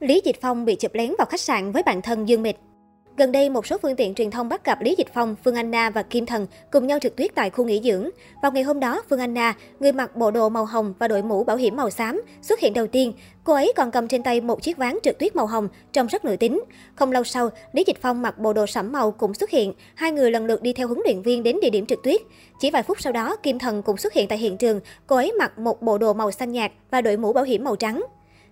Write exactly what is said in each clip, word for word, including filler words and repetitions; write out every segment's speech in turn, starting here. Lý Dịch Phong bị chụp lén vào khách sạn với bạn thân Dương Mịch. Gần đây, một số phương tiện truyền thông bắt gặp Lý Dịch Phong, Phương Anh Na và Kim Thần cùng nhau trượt tuyết tại khu nghỉ dưỡng. Vào ngày hôm đó, Phương Anh Na, người mặc bộ đồ màu hồng và đội mũ bảo hiểm màu xám, xuất hiện đầu tiên. Cô ấy còn cầm trên tay một chiếc ván trượt tuyết màu hồng, trông rất nữ tính. Không lâu sau, Lý Dịch Phong mặc bộ đồ sẫm màu cũng xuất hiện. Hai người lần lượt đi theo huấn luyện viên đến địa điểm trượt tuyết. Chỉ vài phút sau đó, Kim Thần cũng xuất hiện tại hiện trường. Cô ấy mặc một bộ đồ màu xanh nhạt và đội mũ bảo hiểm màu trắng.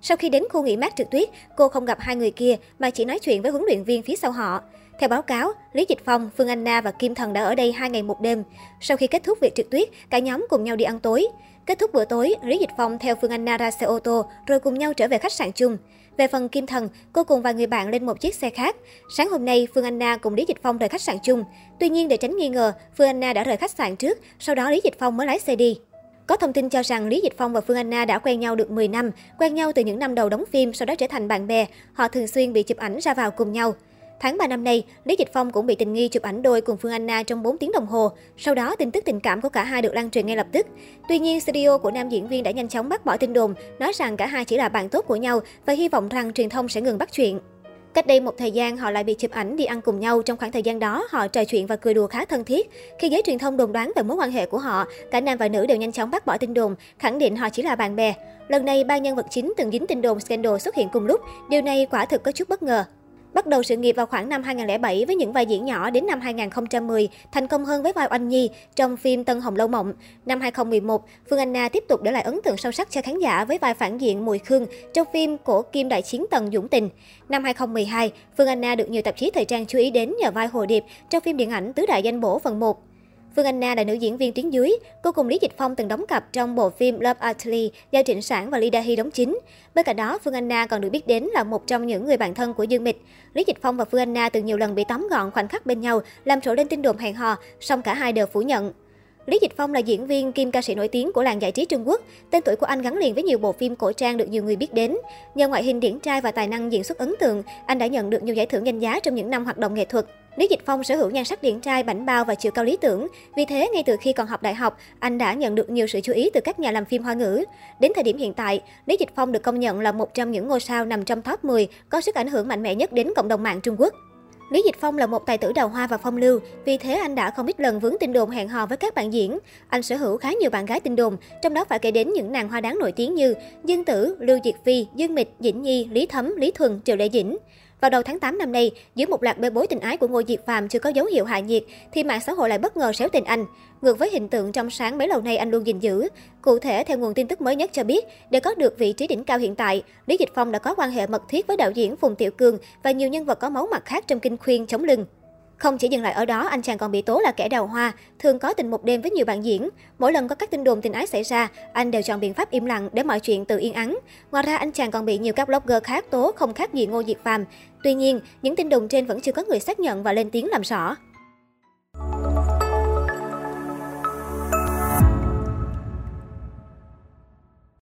Sau khi đến khu nghỉ mát trượt tuyết, cô không gặp hai người kia mà chỉ nói chuyện với huấn luyện viên phía sau họ. Theo báo cáo, Lý Dịch Phong, Phương Anh Na và Kim Thần đã ở đây hai ngày một đêm. Sau khi kết thúc việc trượt tuyết, cả nhóm cùng nhau đi ăn tối. Kết thúc bữa tối, Lý Dịch Phong theo Phương Anh Na ra xe ô tô rồi cùng nhau trở về khách sạn chung. Về phần Kim Thần, cô cùng vài người bạn lên một chiếc xe khác. Sáng hôm nay, Phương Anh Na cùng Lý Dịch Phong rời khách sạn chung. Tuy nhiên, để tránh nghi ngờ, Phương Anh Na đã rời khách sạn trước, sau đó Lý Dịch Phong mới lái xe đi. Có thông tin cho rằng Lý Dịch Phong và Phương Anh Na đã quen nhau được mười năm, quen nhau từ những năm đầu đóng phim, sau đó trở thành bạn bè. Họ thường xuyên bị chụp ảnh ra vào cùng nhau. Tháng ba năm nay, Lý Dịch Phong cũng bị tình nghi chụp ảnh đôi cùng Phương Anh Na trong bốn tiếng đồng hồ. Sau đó, tin tức tình cảm của cả hai được lan truyền ngay lập tức. Tuy nhiên, studio của nam diễn viên đã nhanh chóng bác bỏ tin đồn, nói rằng cả hai chỉ là bạn tốt của nhau và hy vọng rằng truyền thông sẽ ngừng bắt chuyện. Cách đây một thời gian, họ lại bị chụp ảnh đi ăn cùng nhau. Trong khoảng thời gian đó, họ trò chuyện và cười đùa khá thân thiết. Khi giới truyền thông đồn đoán về mối quan hệ của họ, cả nam và nữ đều nhanh chóng bác bỏ tin đồn, khẳng định họ chỉ là bạn bè. Lần này, ba nhân vật chính từng dính tin đồn scandal xuất hiện cùng lúc. Điều này quả thực có chút bất ngờ. Bắt đầu sự nghiệp vào khoảng năm hai nghìn không trăm lẻ bảy với những vai diễn nhỏ, đến năm hai nghìn không trăm mười, thành công hơn với vai Oanh Nhi trong phim Tân Hồng Lâu Mộng. Năm hai nghìn không trăm mười một, Phương Anh Na tiếp tục để lại ấn tượng sâu sắc cho khán giả với vai phản diện Mùi Khương trong phim của Kim Đại Chiến Tần Dũng Tình. Năm hai nghìn không trăm mười hai, Phương Anh Na được nhiều tạp chí thời trang chú ý đến nhờ vai Hồ Điệp trong phim điện ảnh Tứ Đại Danh Bổ phần một. Phương Anh Na là nữ diễn viên tuyến dưới, cô cùng Lý Dịch Phong từng đóng cặp trong bộ phim Love Atelier do Trịnh Sản và Lee Da-hi đóng chính. Bên cạnh đó, Phương Anh Na còn được biết đến là một trong những người bạn thân của Dương Mịch. Lý Dịch Phong và Phương Anh Na từng nhiều lần bị tóm gọn khoảnh khắc bên nhau, làm trỗi lên tin đồn hẹn hò, song cả hai đều phủ nhận. Lý Dịch Phong là diễn viên kiêm ca sĩ nổi tiếng của làng giải trí Trung Quốc. Tên tuổi của anh gắn liền với nhiều bộ phim cổ trang được nhiều người biết đến. Nhờ ngoại hình điển trai và tài năng diễn xuất ấn tượng, anh đã nhận được nhiều giải thưởng danh giá trong những năm hoạt động nghệ thuật. Lý Dịch Phong sở hữu nhan sắc điển trai, bảnh bao và chiều cao lý tưởng. Vì thế, ngay từ khi còn học đại học, anh đã nhận được nhiều sự chú ý từ các nhà làm phim Hoa ngữ. Đến thời điểm hiện tại, Lý Dịch Phong được công nhận là một trong những ngôi sao nằm trong top mười có sức ảnh hưởng mạnh mẽ nhất đến cộng đồng mạng Trung Quốc. Lý Dịch Phong là một tài tử đào hoa và phong lưu, vì thế anh đã không ít lần vướng tin đồn hẹn hò với các bạn diễn. Anh sở hữu khá nhiều bạn gái tin đồn, trong đó phải kể đến những nàng hoa đáng nổi tiếng như Dương Tử, Lưu Diệc Phi, Dương Mịch, Dĩnh Nhi, Lý Thấm, Lý Thuần, Triệu Lệ Dĩnh. Vào đầu tháng tám năm nay, giữa một loạt bê bối tình ái của Ngô Diệc Phàm chưa có dấu hiệu hạ nhiệt, thì mạng xã hội lại bất ngờ xéo tên anh. Ngược với hình tượng trong sáng mấy lâu nay anh luôn gìn giữ. Cụ thể, theo nguồn tin tức mới nhất cho biết, để có được vị trí đỉnh cao hiện tại, Lý Dịch Phong đã có quan hệ mật thiết với đạo diễn Phùng Tiểu Cương và nhiều nhân vật có máu mặt khác trong kinh khuyên chống lưng. Không chỉ dừng lại ở đó, anh chàng còn bị tố là kẻ đào hoa, thường có tình một đêm với nhiều bạn diễn. Mỗi lần có các tin đồn tình ái xảy ra, anh đều chọn biện pháp im lặng để mọi chuyện tự yên ắng. Ngoài ra, anh chàng còn bị nhiều các blogger khác tố không khác gì Ngô Diệc Phàm. Tuy nhiên, những tin đồn trên vẫn chưa có người xác nhận và lên tiếng làm rõ.